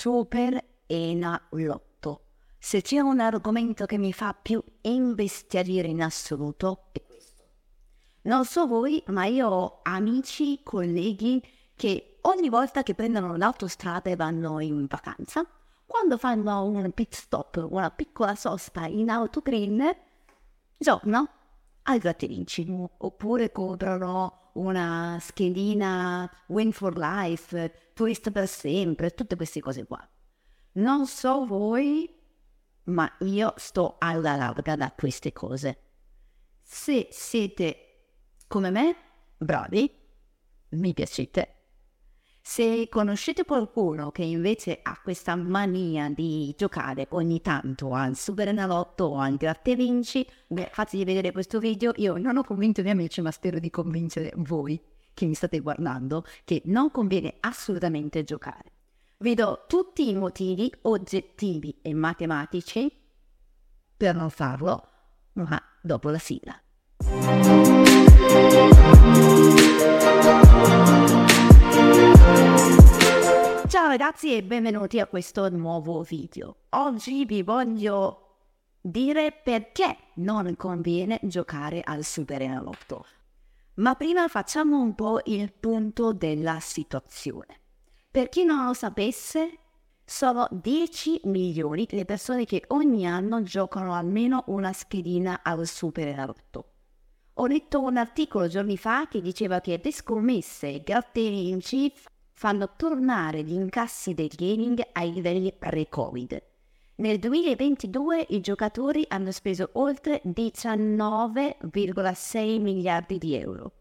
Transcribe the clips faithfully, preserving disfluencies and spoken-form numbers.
Superenalotto. Se c'è un argomento che mi fa più imbestialire in assoluto è questo. Non so voi, ma io ho amici, colleghi che ogni volta che prendono l'autostrada e vanno in vacanza, quando fanno un pit stop, una piccola sosta in autogrill, giocano al grattavinci, oppure comprano una schedina Win for Life, Twist per Sempre, tutte queste cose qua. Non so voi, ma io sto alla larga da queste cose. Se siete come me, bravi, mi piacete. Se conoscete qualcuno che invece ha questa mania di giocare ogni tanto al Superenalotto o al Grattavinci, beh, fatevi vedere questo video. Io non ho convinto i miei amici, ma spero di convincere voi che mi state guardando che non conviene assolutamente giocare. Vi do tutti i motivi oggettivi e matematici per non farlo, ma dopo la sigla. Ciao ragazzi e benvenuti a questo nuovo video. Oggi vi voglio dire perché non conviene giocare al Superenalotto. Ma prima facciamo un po' il punto della situazione. Per chi non lo sapesse, sono dieci milioni le persone che ogni anno giocano almeno una schedina al Superenalotto. Ho letto un articolo giorni fa che diceva che le scommesse e grattavinci fanno tornare gli incassi del gaming ai livelli pre-Covid. Nel duemilaventidue i giocatori hanno speso oltre diciannove virgola sei miliardi di euro.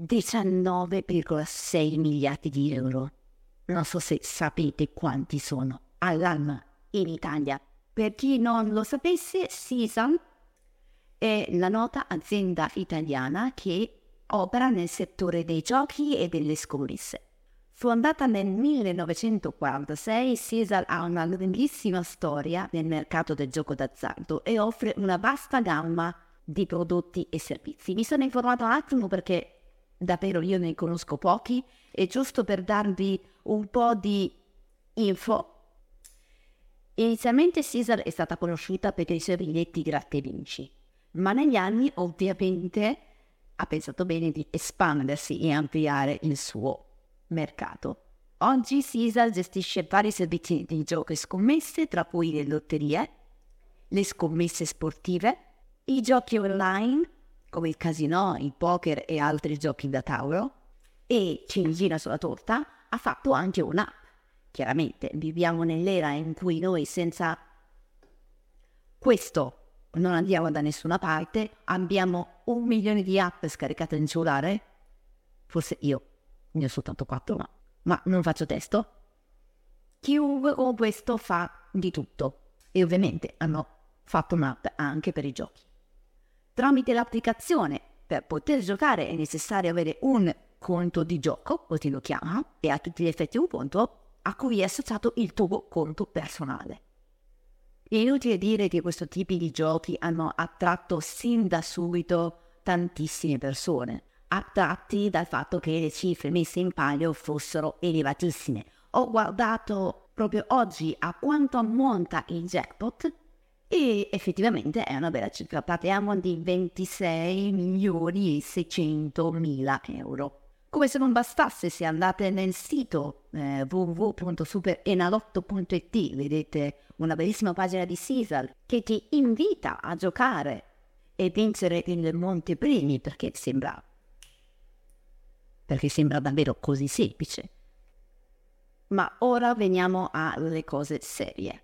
diciannove virgola sei miliardi di euro. Non so se sapete quanti sono all'anno in Italia. Per chi non lo sapesse, Sisal è la nota azienda italiana che opera nel settore dei giochi e delle scommesse. Fondata nel millenovecentoquarantasei, Caesar ha una lunghissima storia nel mercato del gioco d'azzardo e offre una vasta gamma di prodotti e servizi. Mi sono informato un attimo perché davvero io ne conosco pochi e giusto per darvi un po' di info. Inizialmente Caesar è stata conosciuta per i suoi biglietti grattavinci, ma negli anni ovviamente ha pensato bene di espandersi e ampliare il suo mercato. Oggi Sisal gestisce vari servizi di gioco e scommesse, tra cui le lotterie, le scommesse sportive, i giochi online, come il casino, il poker e altri giochi da tavolo, e ciliegina sulla torta, ha fatto anche un'app. Chiaramente viviamo nell'era in cui noi senza questo non andiamo da nessuna parte, abbiamo un milione di app scaricate in cellulare, forse io ne ho soltanto quattro, ma, ma non faccio testo. Chiunque con questo fa di tutto e ovviamente hanno fatto un'app anche per i giochi. Tramite l'applicazione per poter giocare è necessario avere un conto di gioco, così lo chiama, e a tutti gli effetti un conto a cui è associato il tuo conto personale. È inutile dire che questo tipo di giochi hanno attratto sin da subito tantissime persone, attratti dal fatto che le cifre messe in palio fossero elevatissime. Ho guardato proprio oggi a quanto ammonta il jackpot e effettivamente è una bella cifra, parliamo di ventisei milioni e seicentomila euro. Come se non bastasse, se andate nel sito eh, w w w punto superenalotto punto i t vedete una bellissima pagina di Sisal che ti invita a giocare e vincere il montepremi, perché sembra perché sembra davvero così semplice. Ma ora veniamo alle cose serie.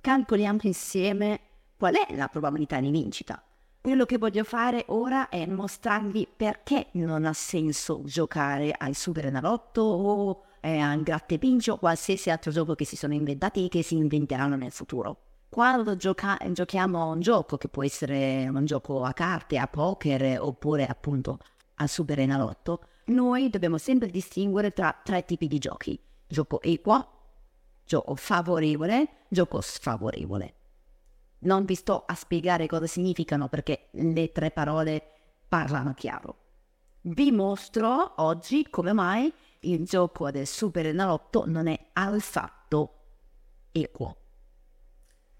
Calcoliamo insieme qual è la probabilità di vincita. Quello che voglio fare ora è mostrarvi perché non ha senso giocare al Superenalotto o eh, al Grattavinci o qualsiasi altro gioco che si sono inventati e che si inventeranno nel futuro. Quando gioca- giochiamo a un gioco, che può essere un gioco a carte, a poker oppure appunto al Superenalotto, noi dobbiamo sempre distinguere tra tre tipi di giochi: gioco equo, gioco favorevole, gioco sfavorevole. Non vi sto a spiegare cosa significano perché le tre parole parlano chiaro. Vi mostro oggi come mai il gioco del Superenalotto non è affatto equo.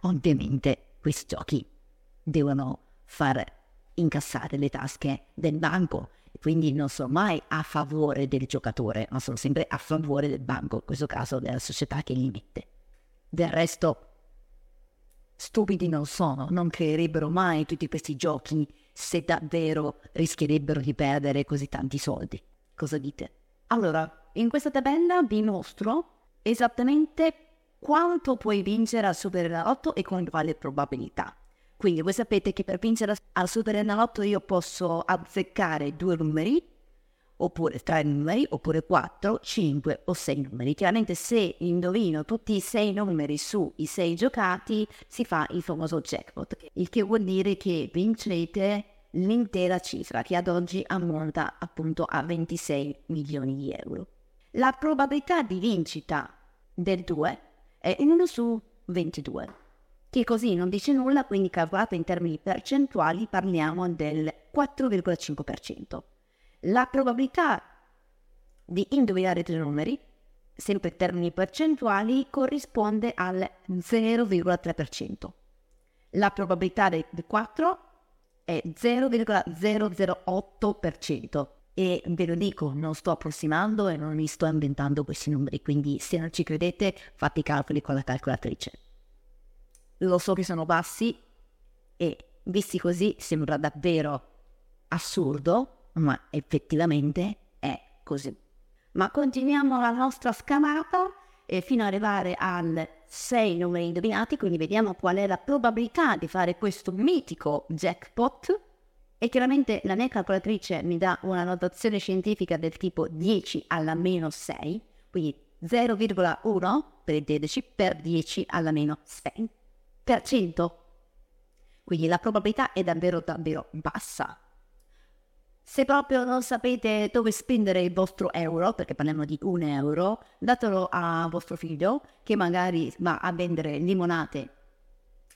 Ovviamente questi giochi devono far incassare le tasche del banco, quindi non sono mai a favore del giocatore, ma sono sempre a favore del banco, in questo caso della società che li mette. Del resto, stupidi non sono, non creerebbero mai tutti questi giochi se davvero rischierebbero di perdere così tanti soldi. Cosa dite? Allora, in questa tabella vi mostro esattamente quanto puoi vincere al Superenalotto e con quale probabilità. Quindi voi sapete che per vincere al Superenalotto io posso azzeccare due numeri, oppure tre numeri, oppure quattro, cinque o sei numeri. Chiaramente se indovino tutti i sei numeri sui sei giocati si fa il famoso jackpot, il che vuol dire che vincete l'intera cifra, che ad oggi ammonta appunto a ventisei milioni di euro. La probabilità di vincita del due è uno su ventidue. Che così non dice nulla, quindi calcolata in termini percentuali parliamo del quattro virgola cinque per cento. La probabilità di indovinare tre numeri, sempre in termini percentuali, corrisponde al zero virgola tre per cento. La probabilità del quattro è zero virgola zero zero otto per cento. E ve lo dico, non sto approssimando e non mi sto inventando questi numeri, quindi se non ci credete fate i calcoli con la calcolatrice. Lo so che sono bassi e visti così sembra davvero assurdo, ma effettivamente è così. Ma continuiamo la nostra scalata eh, fino ad arrivare al sei numeri indovinati, quindi vediamo qual è la probabilità di fare questo mitico jackpot. E chiaramente la mia calcolatrice mi dà una notazione scientifica del tipo dieci alla meno sei, quindi zero virgola uno per il dodici per dieci alla meno sei. Per cento. Quindi la probabilità è davvero davvero bassa. Se proprio non sapete dove spendere il vostro euro, perché parliamo di un euro, datelo a vostro figlio che magari va a vendere limonate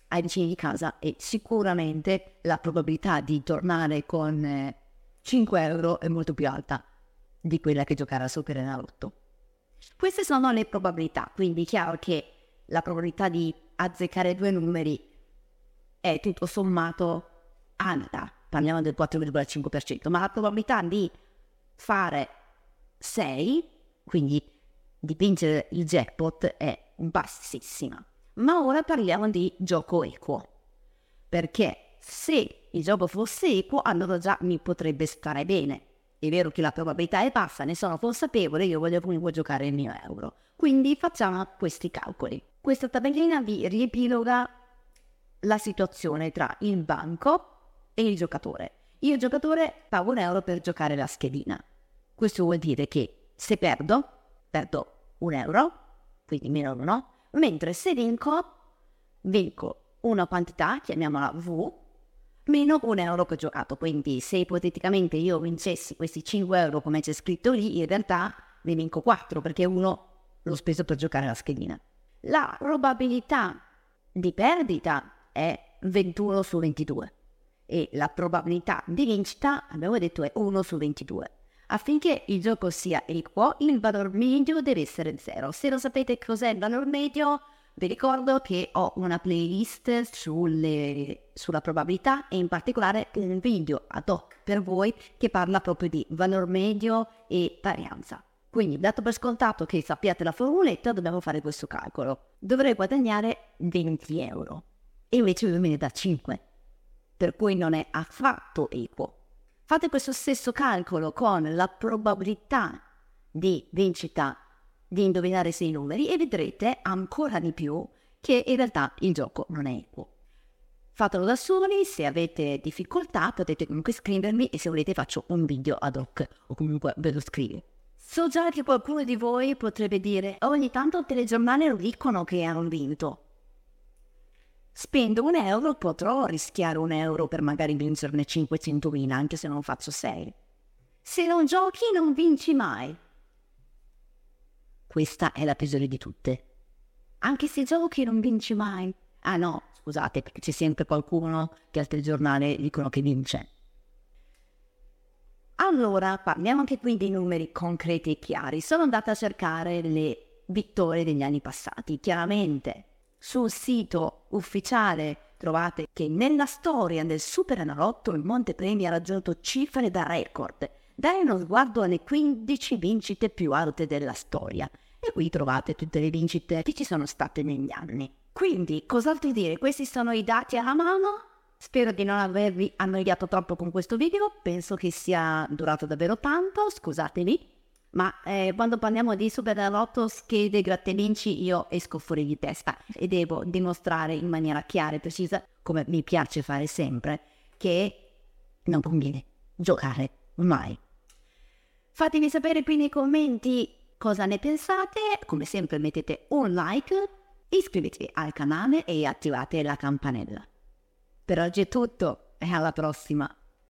ai vicini di casa e sicuramente la probabilità di tornare con cinque euro è molto più alta di quella che giocare al Superenalotto. Queste sono le probabilità, quindi è chiaro che la probabilità di azzeccare due numeri è tutto sommato alta, parliamo del quattro virgola cinque per cento, ma la probabilità di fare sei, quindi di vincere il jackpot, è bassissima. Ma ora parliamo di gioco equo, perché se il gioco fosse equo allora già mi potrebbe stare bene. È vero che la probabilità è bassa, ne sono consapevole, io voglio comunque giocare il mio euro, quindi facciamo questi calcoli. Questa tabellina vi riepiloga la situazione tra il banco e il giocatore. Io giocatore pago un euro per giocare la schedina. Questo vuol dire che se perdo, perdo un euro, quindi meno uno, mentre se vinco, vinco una quantità, chiamiamola V, meno un euro che ho giocato. Quindi se ipoteticamente io vincessi questi cinque euro come c'è scritto lì, in realtà ne vinco quattro perché uno l'ho speso per giocare la schedina. La probabilità di perdita è ventuno su ventidue e la probabilità di vincita, abbiamo detto, è uno su ventidue. Affinché il gioco sia equo, il valor medio deve essere zero. Se non sapete cos'è il valor medio, vi ricordo che ho una playlist sulle, sulla probabilità e in particolare un video ad hoc per voi che parla proprio di valor medio e varianza. Quindi, dato per scontato che sappiate la formuletta, dobbiamo fare questo calcolo. Dovrei guadagnare venti euro e invece mi viene da cinque, per cui non è affatto equo. Fate questo stesso calcolo con la probabilità di vincita di indovinare sei numeri e vedrete ancora di più che in realtà il gioco non è equo. Fatelo da soli, se avete difficoltà potete comunque scrivermi e se volete faccio un video ad hoc o comunque ve lo scrivo. So già che qualcuno di voi potrebbe dire ogni tanto il telegiornale lo dicono che hanno vinto. Spendo un euro, potrò rischiare un euro per magari vincerne cinquecentomila anche se non faccio sei. Se non giochi non vinci mai. Questa è la peggiore di tutte. Anche se giochi non vinci mai. Ah no, scusate, perché c'è sempre qualcuno che al telegiornale dicono che vince. Allora, parliamo anche qui di numeri concreti e chiari. Sono andata a cercare le vittorie degli anni passati. Chiaramente sul sito ufficiale trovate che nella storia del Superenalotto il Montepremi ha raggiunto cifre da record. Dai uno sguardo alle quindici vincite più alte della storia. E qui trovate tutte le vincite che ci sono state negli anni. Quindi, cos'altro dire? Questi sono i dati alla mano. Spero di non avervi annoiato troppo con questo video, penso che sia durato davvero tanto, scusatemi, ma eh, quando parliamo di Superenalotto, schede, grattevinci, io esco fuori di testa e devo dimostrare in maniera chiara e precisa, come mi piace fare sempre, che non conviene giocare mai. Fatemi sapere qui nei commenti cosa ne pensate, come sempre mettete un like, iscrivetevi al canale e attivate la campanella. Per oggi è tutto e alla prossima!